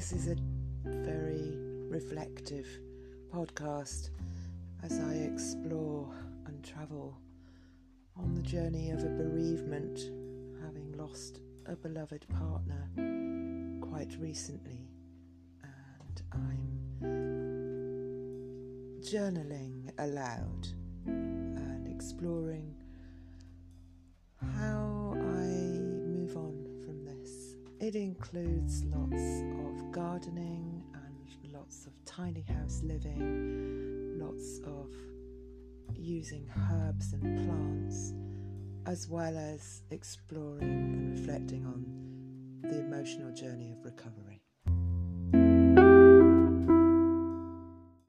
This is a very reflective podcast as I explore and travel on the journey of a bereavement, having lost a beloved partner quite recently, and I'm journaling aloud and exploring how I move on from this. It includes lots of gardening and lots of tiny house living, lots of using herbs and plants, as well as exploring and reflecting on the emotional journey of recovery.